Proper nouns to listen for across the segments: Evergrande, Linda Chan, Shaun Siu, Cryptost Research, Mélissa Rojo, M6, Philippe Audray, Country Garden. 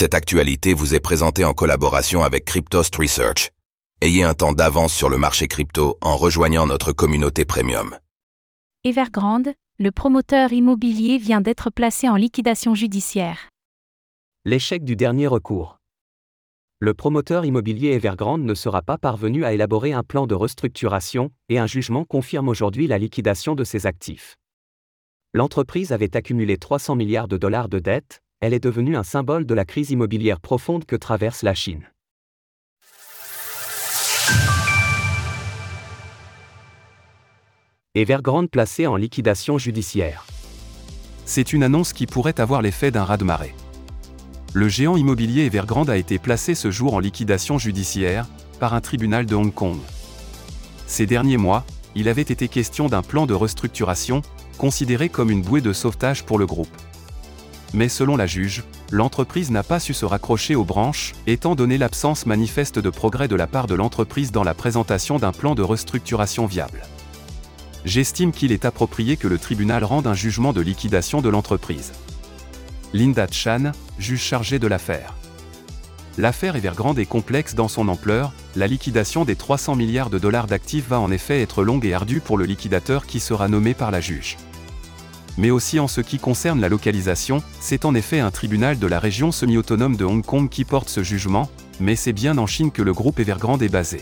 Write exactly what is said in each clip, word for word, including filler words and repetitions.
Cette actualité vous est présentée en collaboration avec Cryptost Research. Ayez un temps d'avance sur le marché crypto en rejoignant notre communauté premium. Evergrande, le promoteur immobilier, vient d'être placé en liquidation judiciaire. L'échec du dernier recours. Le promoteur immobilier Evergrande ne sera pas parvenu à élaborer un plan de restructuration, et un jugement confirme aujourd'hui la liquidation de ses actifs. L'entreprise avait accumulé trois cents milliards de dollars de dettes, elle est devenue un symbole de la crise immobilière profonde que traverse la Chine. Evergrande placée en liquidation judiciaire. C'est une annonce qui pourrait avoir l'effet d'un raz-de-marée. Le géant immobilier Evergrande a été placé ce jour en liquidation judiciaire, par un tribunal de Hong Kong. Ces derniers mois, il avait été question d'un plan de restructuration, considéré comme une bouée de sauvetage pour le groupe. Mais selon la juge, l'entreprise n'a pas su se raccrocher aux branches, étant donné l'absence manifeste de progrès de la part de l'entreprise dans la présentation d'un plan de restructuration viable. J'estime qu'il est approprié que le tribunal rende un jugement de liquidation de l'entreprise. Linda Chan, juge chargée de l'affaire. L'affaire Evergrande est complexe dans son ampleur, la liquidation des trois cents milliards de dollars d'actifs va en effet être longue et ardue pour le liquidateur qui sera nommé par la juge. Mais aussi en ce qui concerne la localisation, c'est en effet un tribunal de la région semi-autonome de Hong Kong qui porte ce jugement, mais c'est bien en Chine que le groupe Evergrande est basé.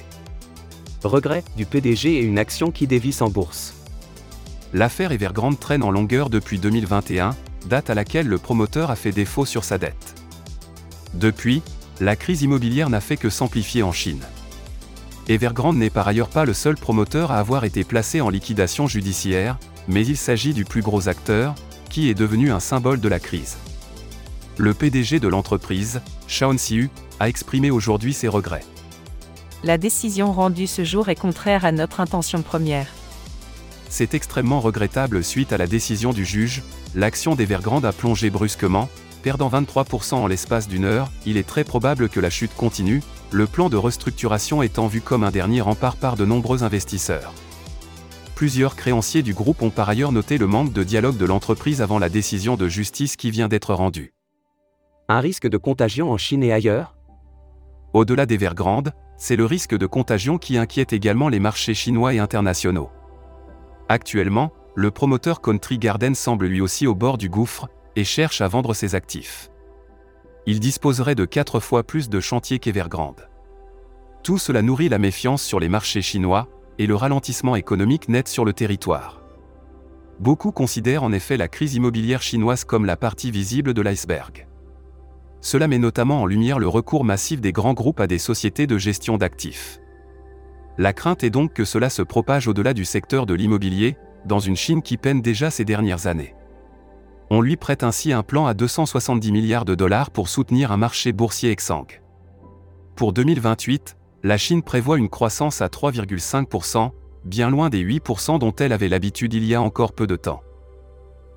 Regret du P D G et une action qui dévisse en bourse. L'affaire Evergrande traîne en longueur depuis deux mille vingt et un, date à laquelle le promoteur a fait défaut sur sa dette. Depuis, la crise immobilière n'a fait que s'amplifier en Chine. Evergrande n'est par ailleurs pas le seul promoteur à avoir été placé en liquidation judiciaire, mais il s'agit du plus gros acteur, qui est devenu un symbole de la crise. Le P D G de l'entreprise, Shaun Siu, a exprimé aujourd'hui ses regrets. La décision rendue ce jour est contraire à notre intention première. C'est extrêmement regrettable suite à la décision du juge, l'action d'Evergrande a plongé brusquement, perdant vingt-trois pour cent en l'espace d'une heure, il est très probable que la chute continue, le plan de restructuration étant vu comme un dernier rempart par de nombreux investisseurs. Plusieurs créanciers du groupe ont par ailleurs noté le manque de dialogue de l'entreprise avant la décision de justice qui vient d'être rendue. Un risque de contagion en Chine et ailleurs ? Au-delà d'Evergrande, c'est le risque de contagion qui inquiète également les marchés chinois et internationaux. Actuellement, le promoteur Country Garden semble lui aussi au bord du gouffre, et cherche à vendre ses actifs. Il disposerait de quatre fois plus de chantiers qu'Evergrande. Tout cela nourrit la méfiance sur les marchés chinois, et le ralentissement économique net sur le territoire. Beaucoup considèrent en effet la crise immobilière chinoise comme la partie visible de l'iceberg. Cela met notamment en lumière le recours massif des grands groupes à des sociétés de gestion d'actifs. La crainte est donc que cela se propage au-delà du secteur de l'immobilier, dans une Chine qui peine déjà ces dernières années. On lui prête ainsi un plan à deux cent soixante-dix milliards de dollars pour soutenir un marché boursier exsangue. Pour deux mille vingt-huit, la Chine prévoit une croissance à trois virgule cinq pour cent, bien loin des huit pour cent dont elle avait l'habitude il y a encore peu de temps.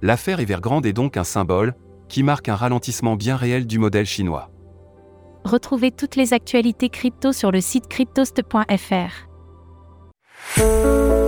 L'affaire Evergrande est donc un symbole, qui marque un ralentissement bien réel du modèle chinois. Retrouvez toutes les actualités crypto sur le site cryptost point f r.